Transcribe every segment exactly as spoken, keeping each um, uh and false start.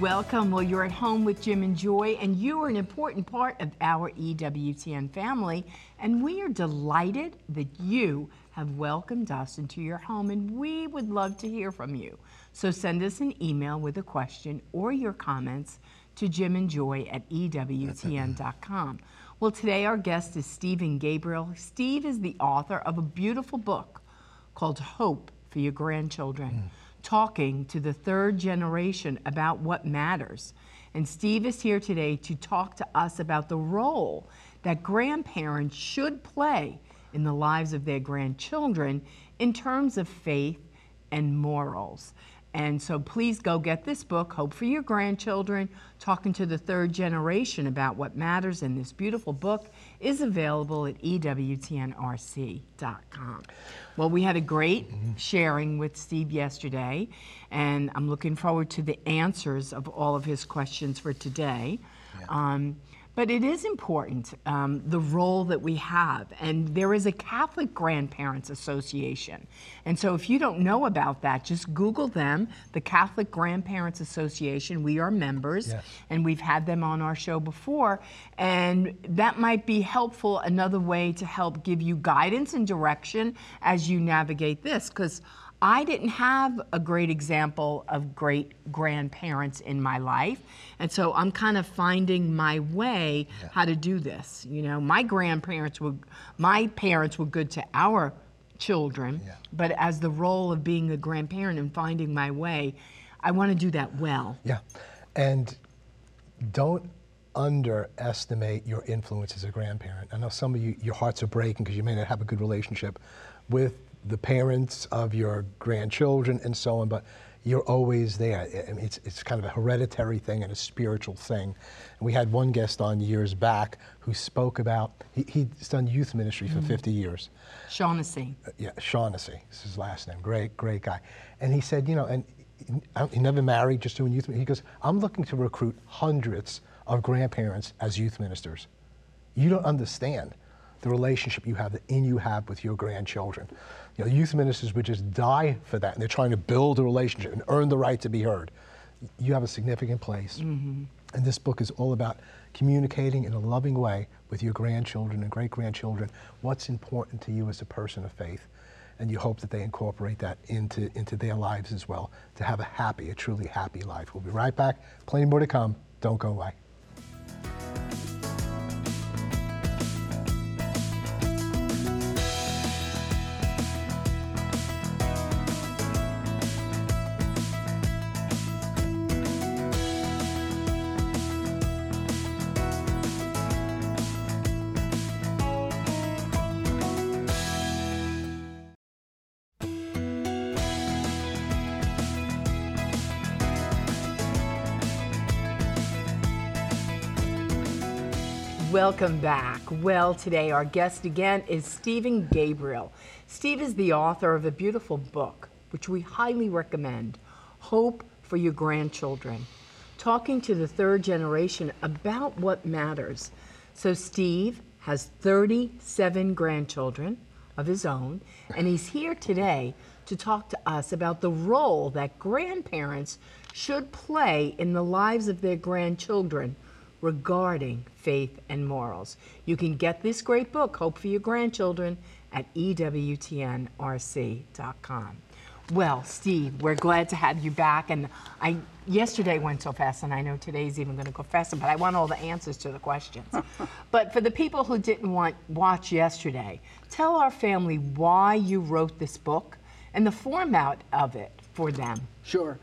Welcome. Well, you're at home with Jim and Joy, and you are an important part of our E W T N family, and we are delighted that you have welcomed us into your home, and we would love to hear from you. So send us an email with a question or your comments to Jim and Joy at E W T N dot com. Well, today our guest is Stephen Gabriel. Steve is the author of a beautiful book called Hope for Your Grandchildren, mm. talking to the third generation about what matters. And Steve is here today to talk to us about the role that grandparents should play in the lives of their grandchildren in terms of faith and morals. And so please go get this book, Hope for Your Grandchildren, talking to the third generation about what matters. And this beautiful book is available at E W T N R C dot com. Well, we had a great mm-hmm. sharing with Steve yesterday, and I'm looking forward to the answers of all of his questions for today. Yeah. Um, but it is important, um, the role that we have. And there is a Catholic Grandparents Association. And so if you don't know about that, just Google them, the Catholic Grandparents Association. We are members, yes. and we've had them on our show before. And that might be helpful, another way to help give you guidance and direction as you navigate this. Because I didn't have a great example of great grandparents in my life, and so I'm kind of finding my way yeah. how to do this. You know, my grandparents were, my parents were good to our children, yeah. but as the role of being a grandparent and finding my way, I want to do that well. Yeah, and don't underestimate your influence as a grandparent. I know some of you, your hearts are breaking because you may not have a good relationship with the parents of your grandchildren and so on, but you're always there. I mean, it's, it's kind of a hereditary thing and a spiritual thing. And we had one guest on years back who spoke about, he, he's done youth ministry for mm-hmm. fifty years. Shaughnessy. Uh, yeah, Shaughnessy is his last name, great, great guy. And he said, you know, and he never married, just doing youth ministry. He goes, I'm looking to recruit hundreds of grandparents as youth ministers. You don't understand the relationship you have, the in you have with your grandchildren. You know, youth ministers would just die for that, and they're trying to build a relationship and earn the right to be heard. You have a significant place. Mm-hmm. And this book is all about communicating in a loving way with your grandchildren and great-grandchildren what's important to you as a person of faith. And you hope that they incorporate that into, into their lives as well, to have a happy, a truly happy life. We'll be right back. Plenty more to come. Don't go away. Welcome back. Well, today our guest again is Stephen Gabriel. Steve is the author of a beautiful book, which we highly recommend, Hope for Your Grandchildren, talking to the third generation about what matters. So Steve has thirty-seven grandchildren of his own, and he's here today to talk to us about the role that grandparents should play in the lives of their grandchildren regarding faith and morals. You can get this great book, Hope for Your Grandchildren, at E W T N R C dot com. Well, Steve, we're glad to have you back. And I yesterday went so fast, and I know today's even going to go faster, but I want all the answers to the questions. But for the people who didn't want, watch yesterday, tell our family why you wrote this book and the format of it for them. Sure.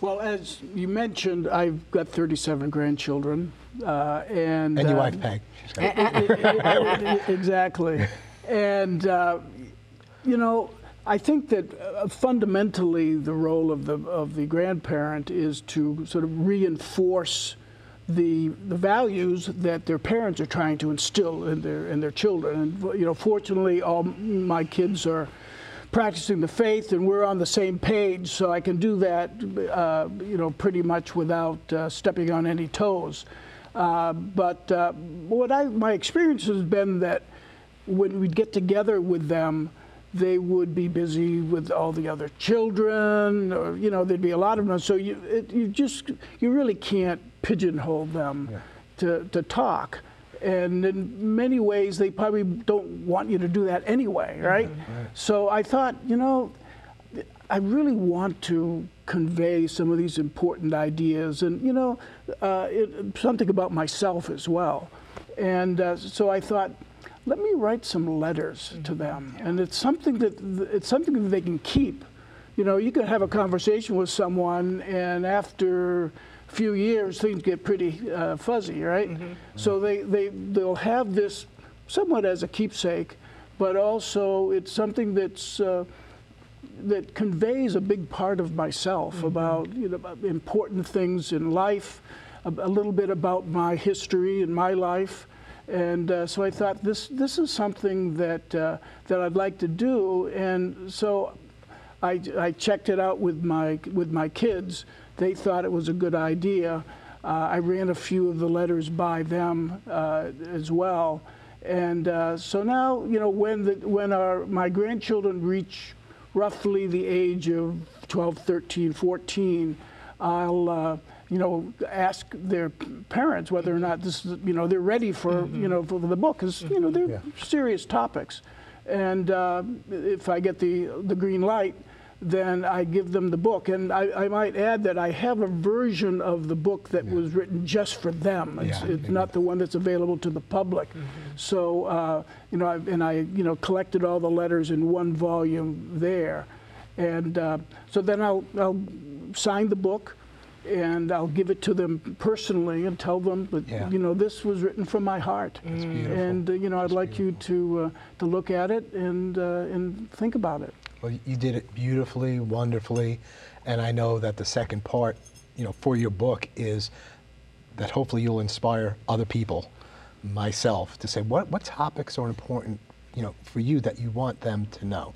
Well, as you mentioned, I've got thirty-seven grandchildren, uh, and and your uh, wife Peg. Exactly, and uh, you know, I think that uh, fundamentally the role of the of the grandparent is to sort of reinforce the the values that their parents are trying to instill in their in their children. And you know, fortunately, all my kids are practicing the faith, and we're on the same page, so I can do that, uh, you know, pretty much without uh, stepping on any toes. Uh, but uh, what I, my experience has been that when we get together with them, they would be busy with all the other children, or, you know, there'd be a lot of them. So you, it, you just, you really can't pigeonhole them yeah. to, to talk. And in many ways, they probably don't want you to do that anyway, right? Mm-hmm. Right. So I thought, you know, I really want to convey some of these important ideas and, you know, uh, it, something about myself as well. And uh, so I thought, let me write some letters to them. And it's something that it's something that they can keep. You know, you can have a conversation with someone, and after a few years, things get pretty uh, fuzzy, right? Mm-hmm. So they, they, they'll have this somewhat as a keepsake, but also it's something that's, uh, that conveys a big part of myself, mm-hmm. about, you know, about important things in life, a, a little bit about my history and my life. And uh, so I thought this this is something that uh, that I'd like to do, and so I, I checked it out with my with my kids. They thought it was a good idea. Uh, I ran a few of the letters by them uh, as well, and uh, so now, you know, when the when our my grandchildren reach roughly the age of twelve, thirteen, fourteen, I'll. Uh, you know, ask their parents whether or not this is, you know, they're ready for, mm-hmm. you know, for the book, because, you know, they're yeah. serious topics. And uh, if I get the, the green light, then I give them the book. And I, I might add that I have a version of the book that yeah. was written just for them. It's, yeah, it's yeah. not the one that's available to the public. Mm-hmm. So, uh, you know, I've, and I, you know, collected all the letters in one volume there. And uh, so then I'll, I'll sign the book, and I'll give it to them personally and tell them that, yeah. you know, this was written from my heart. That's beautiful. And, uh, you know, That's I'd like beautiful. you to uh, to look at it and, uh, and think about it. Well, you did it beautifully, wonderfully, and I know that the second part, you know, for your book is that hopefully you'll inspire other people, myself, to say, what, what topics are important, you know, for you that you want them to know?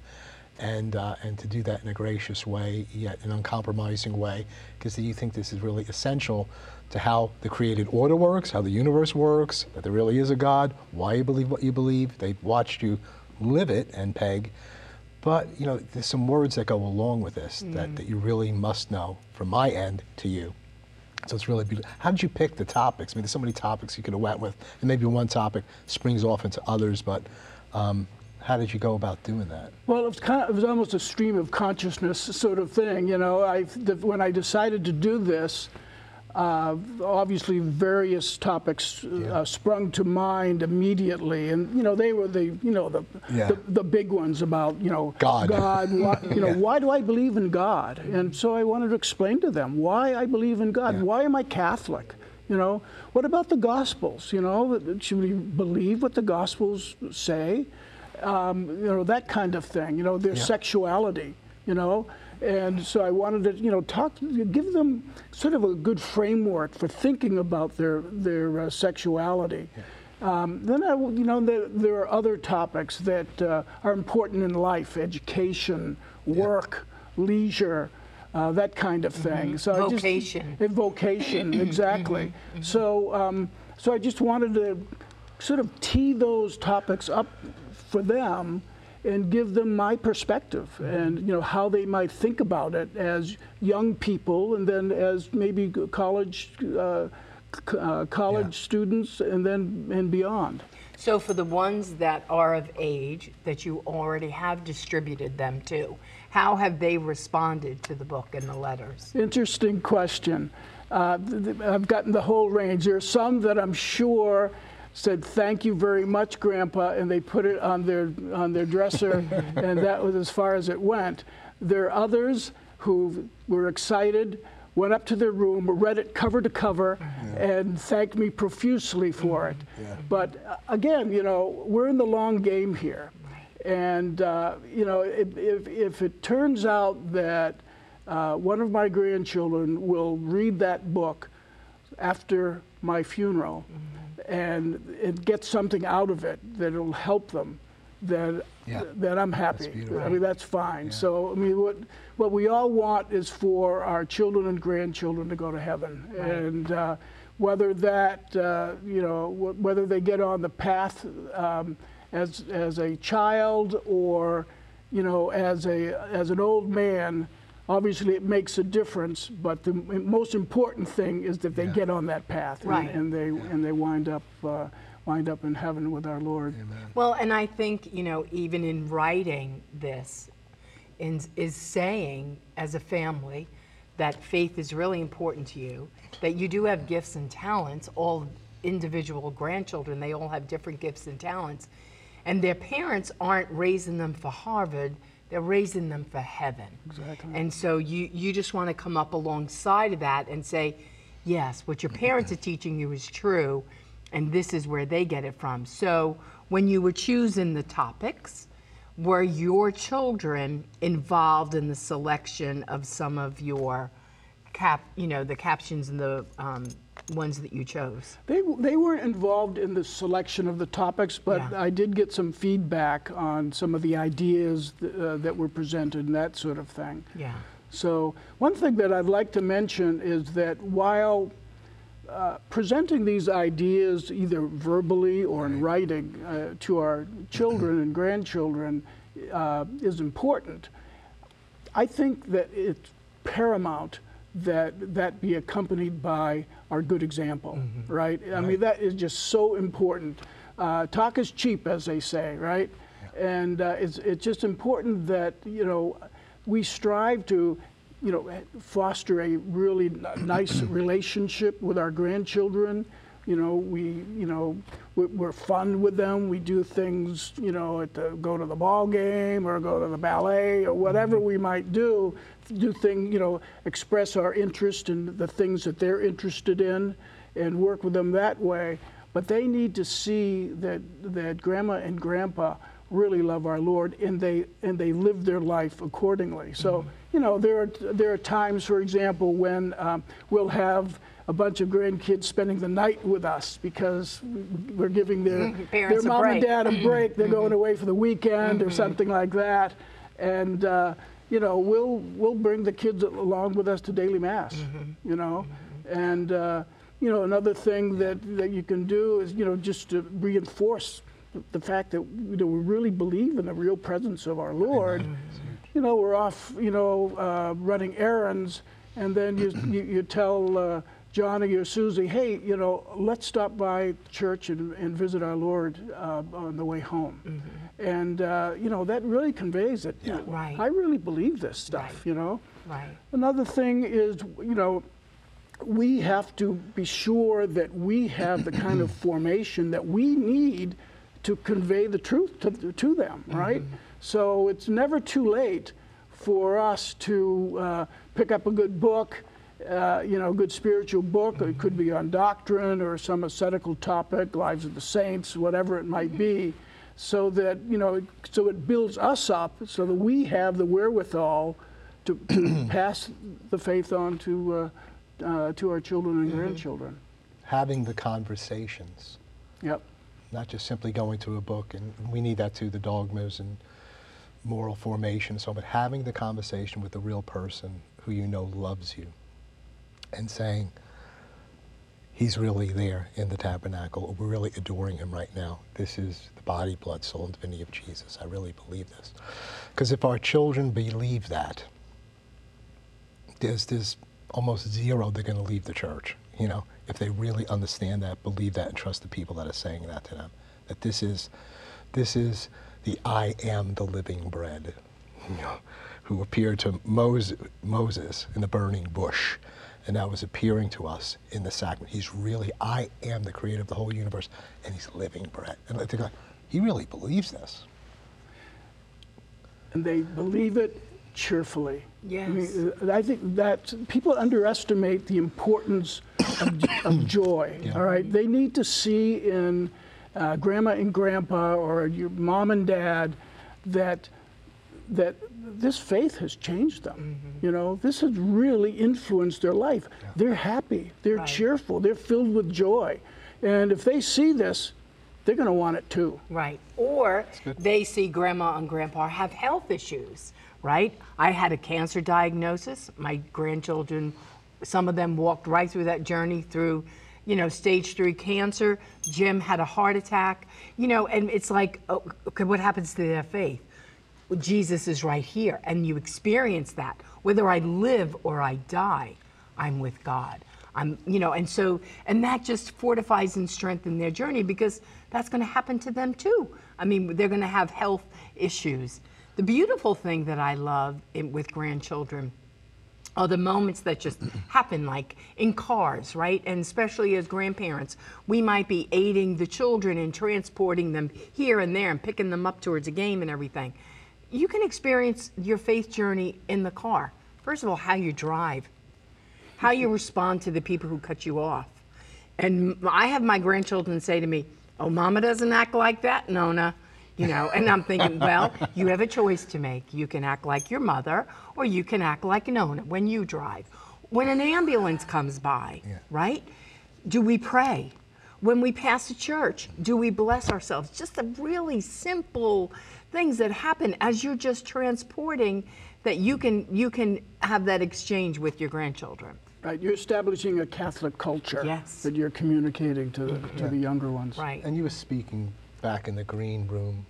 And, uh, and to do that in a gracious way, yet an uncompromising way, because you think this is really essential to how the created order works, how the universe works, that there really is a God, why you believe what you believe. They've watched you live it, and Peg. But, you know, there's some words that go along with this mm. that, that you really must know from my end to you. So it's really beautiful. How did you pick the topics? I mean, there's so many topics you could have went with, and maybe one topic springs off into others, but um, how did you go about doing that? Well, it was, kind of, it was almost a stream of consciousness sort of thing. You know, I, the, when I decided to do this, uh, obviously various topics yeah. uh, sprung to mind immediately, and you know, they were the you know the yeah. the, the big ones about you know God, God, why, you know, yeah. why do I believe in God? And so I wanted to explain to them why I believe in God. Yeah. Why am I Catholic? You know, what about the Gospels? You know, should we believe what the Gospels say? Um, you know, that kind of thing, you know, their yeah. sexuality, you know, and so I wanted to, you know, talk, give them sort of a good framework for thinking about their, their uh, sexuality. Yeah. Um, then, I, you know, there, there are other topics that uh, are important in life, education, work, yeah. leisure, uh, that kind of thing. Mm-hmm. So vocation. I just, vocation, exactly. Mm-hmm. Mm-hmm. So, um, so I just wanted to sort of tee those topics up for them and give them my perspective and, you know, how they might think about it as young people, and then as maybe college uh, uh, college yeah. students, and then and beyond. So for the ones that are of age that you already have distributed them to, how have they responded to the book and the letters? Interesting question. Uh, I've gotten the whole range. There are some that I'm sure said, "Thank you very much, Grandpa," and they put it on their on their dresser, and that was as far as it went. There are others who were excited, went up to their room, read it cover to cover, yeah. and thanked me profusely for it. Yeah. But again, you know, we're in the long game here, and uh, you know, if, if if it turns out that uh, one of my grandchildren will read that book after my funeral. Mm-hmm. and it gets something out of it that'll help them, that yeah. that I'm happy. I mean, that's fine. Yeah. So I mean, what what we all want is for our children and grandchildren to go to heaven, right. and uh, whether that uh, you know w whether they get on the path um, as as a child or you know, as a as an old man, obviously it makes a difference, but the most important thing is that they yeah. get on that path, right. and, and they yeah. and they wind up uh, wind up in heaven with our Lord. Amen. Well, and I think, you know, even in writing this, in, is saying as a family that faith is really important to you, that you do have gifts and talents. All individual grandchildren, they all have different gifts and talents, and their parents aren't raising them for Harvard, they're raising them for heaven. Exactly. And so you, you just want to come up alongside of that and say, yes, what your parents are teaching you is true, and this is where they get it from. So when you were choosing the topics, were your children involved in the selection of some of your cap, you know, the captions and the um, ones that you chose? They, they weren't involved in the selection of the topics, but yeah. I did get some feedback on some of the ideas th uh, that were presented and that sort of thing. Yeah. So one thing that I'd like to mention is that while uh, presenting these ideas either verbally or in writing uh, to our children and grandchildren uh, is important, I think that it's paramount that that be accompanied by our good example, mm-hmm. right? I right. mean, that is just so important. Uh, talk is cheap, as they say, right? Yeah. And uh, it's, it's just important that, you know, we strive to, you know, foster a really nice relationship with our grandchildren. You know, we, you know, we're, we're fun with them. We do things, you know, at the, go to the ball game or go to the ballet or whatever mm-hmm. we might do, do things, you know, express our interest in the things that they're interested in and work with them that way. But they need to see that, that Grandma and Grandpa really love our Lord, and they, and they live their life accordingly. So, mm-hmm. you know, there are, there are times, for example, when um, we'll have a bunch of grandkids spending the night with us because we're giving their, mm-hmm. their mom and dad a break. They're mm-hmm. going away for the weekend mm-hmm. or something like that. And, uh, you know, we'll, we'll bring the kids along with us to daily mass, mm-hmm. you know. Mm-hmm. And, uh, you know, another thing that, that you can do is, you know, just to reinforce the fact that, you know, we really believe in the real presence of our Lord. Mm-hmm. You know, we're off, you know, uh, running errands, and then you, you, you tell uh, Johnny or Susie, hey, you know, let's stop by church and, and visit our Lord uh, on the way home. Mm-hmm. And, uh, you know, that really conveys it. Yeah. Right. I really believe this stuff, right. you know. Right. Another thing is, you know, we have to be sure that we have the kind of formation that we need to convey the truth to, to them, right? Mm-hmm. So it's never too late for us to uh, pick up a good book, Uh, you know, a good spiritual book. It could be on doctrine or some ascetical topic, lives of the saints, whatever it might be, so that, you know, so it builds us up so that we have the wherewithal to, to pass the faith on to, uh, uh, to our children and grandchildren. Having the conversations. Yep. Not just simply going to a book, and we need that too, the dogmas and moral formation, so, but having the conversation with the real person who you know loves you, and saying, he's really there in the tabernacle. We're really adoring him right now. This is the body, blood, soul, and divinity of Jesus. I really believe this. Because if our children believe that, there's, there's almost zero they're going to leave the church, you know, if they really understand that, believe that, and trust the people that are saying that to them, that this is, this is the I am the living bread, you know, who appeared to Moses, Moses in the burning bush. And that was appearing to us in the sacrament. He's really, I am the creator of the whole universe, and he's living bread. And I think, like, he really believes this. And they believe it cheerfully. Yes. I mean, I think that people underestimate the importance of, of joy, yeah. all right? They need to see in uh, Grandma and Grandpa or your mom and dad that, that this faith has changed them. Mm-hmm. You know, this has really influenced their life. Yeah. They're happy, they're right. cheerful, they're filled with joy. And if they see this, they're gonna want it too. Right, or they see Grandma and Grandpa have health issues, right? I had a cancer diagnosis. My grandchildren, some of them walked right through that journey through, you know, stage three cancer. Jim had a heart attack, you know, and it's like, okay, what happens to their faith? well, Jesus is right here, and you experience that. Whether I live or I die, I'm with God. I'm, you know, and so, and that just fortifies and strengthens their journey, because that's going to happen to them too. I mean, they're going to have health issues. The beautiful thing that I love in, with grandchildren are the moments that just happen, like in cars, right? And especially as grandparents, we might be aiding the children and transporting them here and there and picking them up towards a game and everything. You can experience your faith journey in the car. First of all, how you drive, how you respond to the people who cut you off. And I have my grandchildren say to me, "Oh, Mama doesn't act like that, Nona." You know, and I'm thinking, well, you have a choice to make. You can act like your mother, or you can act like Nona when you drive. When an ambulance comes by, yeah. right? Do we pray? When we pass a church, do we bless ourselves? Just the really simple things that happen as you're just transporting, that you can, you can have that exchange with your grandchildren. Right, you're establishing a Catholic culture yes. that you're communicating to the, mm-hmm. to yeah. the younger ones. Right. And you were speaking back in the green room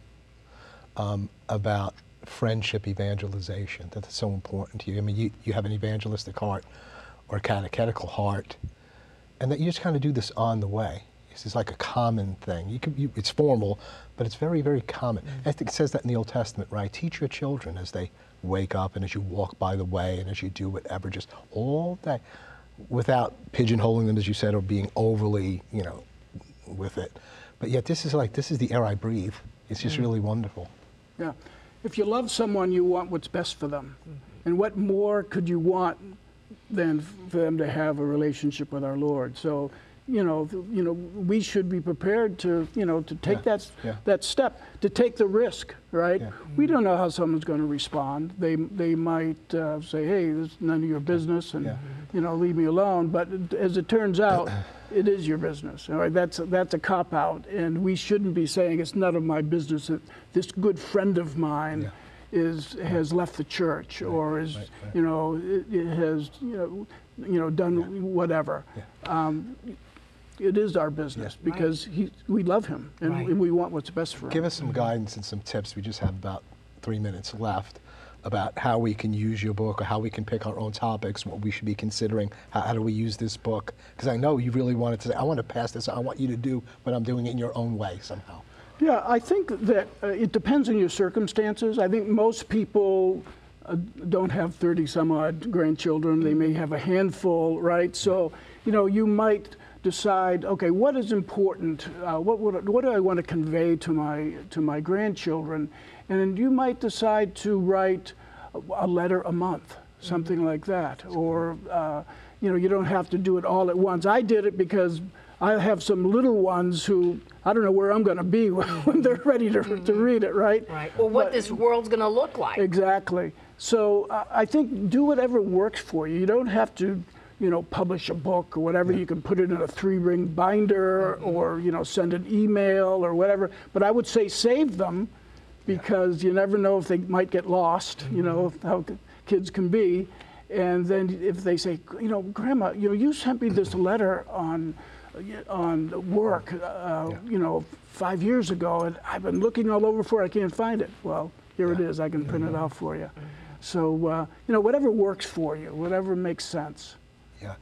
um, about friendship evangelization, that's so important to you. I mean, you, you have an evangelistic heart or a catechetical heart, and that you just kind of do this on the way. This is like a common thing. You can, you, it's formal, but it's very, very common. Mm-hmm. I think it says that in the Old Testament, right? Teach your children as they wake up and as you walk by the way and as you do whatever, just all day, without pigeonholing them, as you said, or being overly, you know, with it. But yet this is like, this is the air I breathe. It's just mm-hmm. really wonderful. Yeah. If you love someone, you want what's best for them. Mm-hmm. And what more could you want than for them to have a relationship with our Lord? So, you know, you know, we should be prepared to, you know, to take yeah. that yeah. that step, to take the risk, right? Yeah. We don't know how someone's going to respond. They they might uh, say, "Hey, this is none of your business," and yeah. you know, leave me alone. But as it turns out, it is your business. All right, that's a, that's a cop out, and we shouldn't be saying it's none of my business that this good friend of mine. Yeah. Is has left the church right, or is right, right. you know it, it has you know you know done yeah. whatever. Yeah. Um, it is our business yeah. because right. he, we love him and right. we want what's best for him. Give us some guidance and some tips. We just have about three minutes left about how we can use your book or how we can pick our own topics, what we should be considering. How, how do we use this book? Because I know you really wanted to say, I want to pass this. I want you to do, but I'm doing it in your own way somehow. Yeah, I think that uh, it depends on your circumstances. I think most people uh, don't have thirty some odd grandchildren. They may have a handful, right? So, you know, you might decide, okay, what is important? Uh, what, what, what do I want to convey to my, to my grandchildren? And you might decide to write a letter a month, something mm-hmm. like that. Or, uh, you know, you don't have to do it all at once. I did it because I have some little ones who, I don't know where I'm going to be when they're ready to, mm-hmm. to read it, right? Right. Well, what but, this world's going to look like. Exactly. So uh, I think do whatever works for you. You don't have to, you know, publish a book or whatever. Yeah. You can put it in a three-ring binder mm-hmm. or, you know, send an email or whatever. But I would say save them because yeah. you never know if they might get lost, mm-hmm. you know, how kids can be. And then if they say, you know, Grandma, you know, you sent me this letter on... on work, uh, yeah. you know, five years ago, and I've been looking all over for it, I can't find it. Well, here yeah. it is, I can print mm-hmm. it out for you. Mm-hmm. So, uh, you know, whatever works for you, whatever makes sense. Yeah.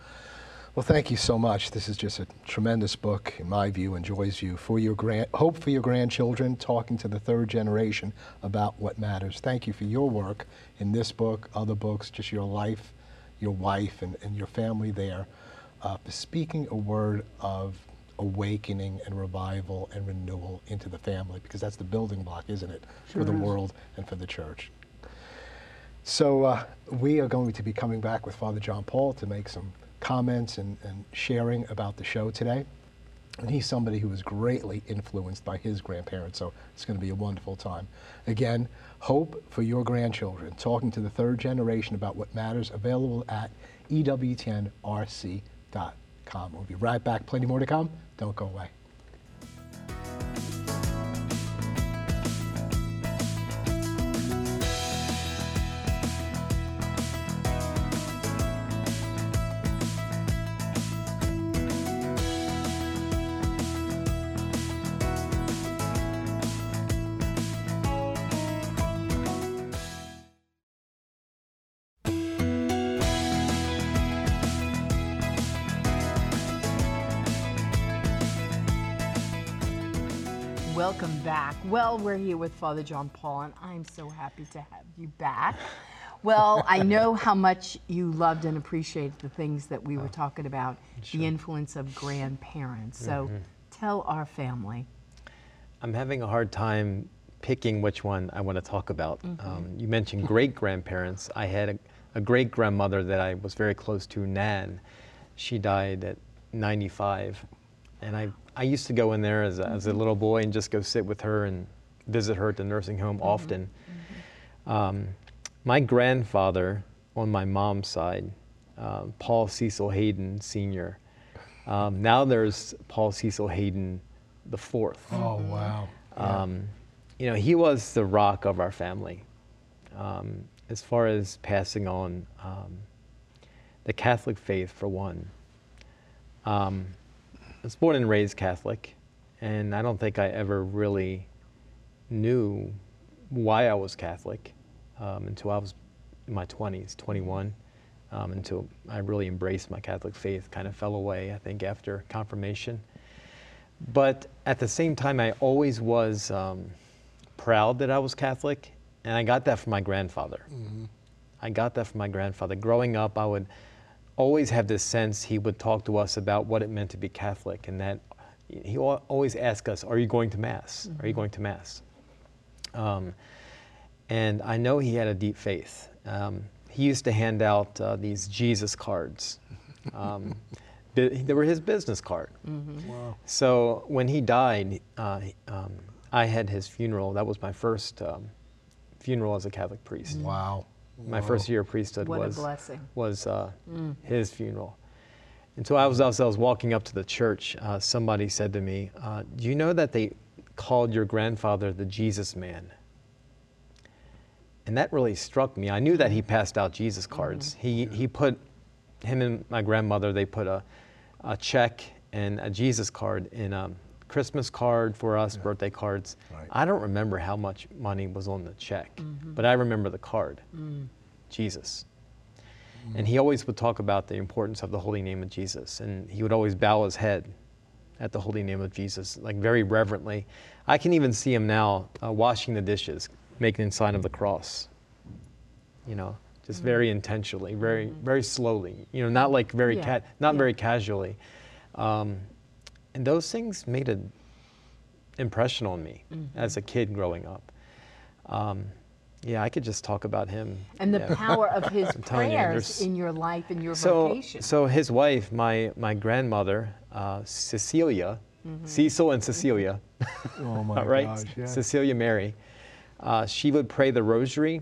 Well, thank you so much. This is just a tremendous book, in my view, and Joy's view, for your grand, hope for your grandchildren, talking to the third generation about what matters. Thank you for your work in this book, other books, just your life, your wife, and, and your family there. Uh, speaking a word of awakening and revival and renewal into the family, because that's the building block, isn't it, sure for the is. world and for the church. So uh, we are going to be coming back with Father John Paul to make some comments and, and sharing about the show today. And he's somebody who was greatly influenced by his grandparents, so it's going to be a wonderful time. Again, Hope for Your Grandchildren, talking to the third generation about what matters, available at E W T N R C dot com. We'll be right back. Plenty more to come. Don't go away. welcome back. Well, we're here with Father John Paul, and I'm so happy to have you back. Well, I know how much you loved and appreciated the things that we were talking about, sure. The influence of grandparents. So mm-hmm. tell our family. I'm having a hard time picking which one I want to talk about. Mm-hmm. um, you mentioned great-grandparents. I had a, a great-grandmother that I was very close to, Nan. She died at ninety-five. And I, I used to go in there as a, mm-hmm. as a little boy and just go sit with her and visit her at the nursing home mm-hmm. often. Mm-hmm. um, my grandfather on my mom's side, uh, Paul Cecil Hayden Senior Um, now there's Paul Cecil Hayden the Fourth. Oh, wow. Um, yeah. You know, he was the rock of our family. Um, as far as passing on um, the Catholic faith, for one. Um, I was born and raised Catholic, and I don't think I ever really knew why I was Catholic um, until I was in my twenties, twenty-one, um, until I really embraced my Catholic faith, kind of fell away, I think, after confirmation. But at the same time, I always was um, proud that I was Catholic, and I got that from my grandfather. Mm-hmm. I got that from my grandfather. Growing up, I would always have this sense he would talk to us about what it meant to be Catholic, and that he always asked us, are you going to Mass? Mm-hmm. Are you going to Mass? Um, and I know he had a deep faith. Um, he used to hand out uh, these Jesus cards. Um, they were his business card. Mm-hmm. Wow. So when he died, uh, um, I had his funeral. That was my first um, funeral as a Catholic priest. Wow. My Whoa. First year of priesthood what was, a blessing. was uh, mm. his funeral. And so I was, as I was walking up to the church, uh, somebody said to me, uh, do you know that they called your grandfather the Jesus man? And that really struck me. I knew that he passed out Jesus cards. Mm-hmm. He, yeah. he put, him and my grandmother, they put a, a check and a Jesus card in a Christmas card for us, yeah. birthday cards. Right. I don't remember how much money was on the check, mm-hmm. but I remember the card, mm. Jesus. Mm. And he always would talk about the importance of the holy name of Jesus, and he would always bow his head at the holy name of Jesus, like very reverently. I can even see him now uh, washing the dishes, making the sign of the cross, you know, just mm-hmm. very intentionally, very, mm-hmm. very slowly, you know, not like very, yeah. ca not yeah. very casually. Um, And those things made an impression on me mm-hmm. as a kid growing up. Um, yeah, I could just talk about him. And the yeah. power of his prayers you, in your life and your so, vocation. So his wife, my, my grandmother, uh, Cecilia, mm-hmm. Cecil and Cecilia, oh my right? gosh, yeah. Cecilia Mary, uh, she would pray the rosary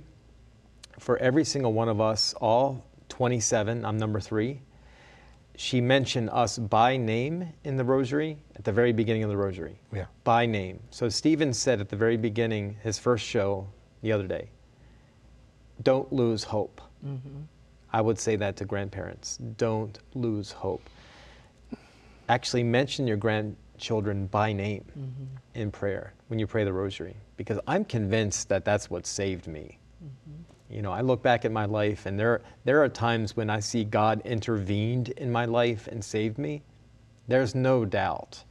for every single one of us, all twenty-seven, I'm number three. She mentioned us by name in the rosary, at the very beginning of the rosary, yeah. by name. So Stephen said at the very beginning, his first show the other day, don't lose hope. Mm-hmm. I would say that to grandparents, don't lose hope. Actually mention your grandchildren by name mm-hmm. in prayer when you pray the rosary, because I'm convinced that that's what saved me. Mm-hmm. You know, I look back at my life, and there, there are times when I see God intervened in my life and saved me. There's no doubt.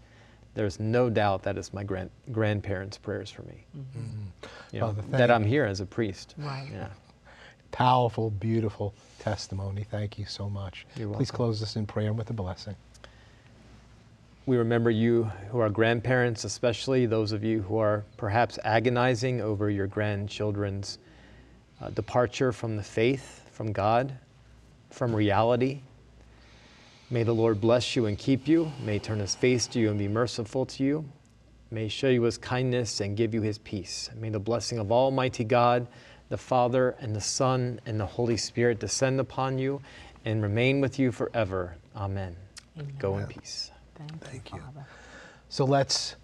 There's no doubt that it's my grand, grandparents' prayers for me. Mm-hmm. you know, well, that I'm here as a priest. Right. Yeah. Powerful, beautiful testimony. Thank you so much. You're welcome. Please close this in prayer with a blessing. We remember you who are grandparents, especially those of you who are perhaps agonizing over your grandchildren's Uh, departure from the faith, from God, from reality. May the Lord bless you and keep you. May he turn his face to you and be merciful to you. May he show you his kindness and give you his peace. May the blessing of Almighty God, the Father and the Son and the Holy Spirit descend upon you and remain with you forever. Amen. Amen. Go in peace. Thank, Thank you. Father. So let's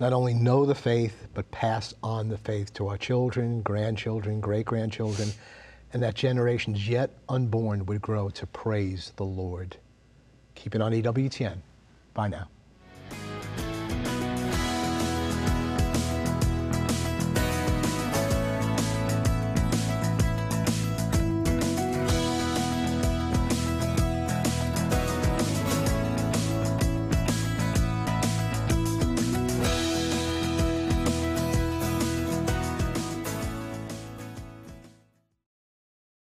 not only know the faith, but pass on the faith to our children, grandchildren, great-grandchildren, and that generations yet unborn would grow to praise the Lord. Keep it on E W T N. Bye now.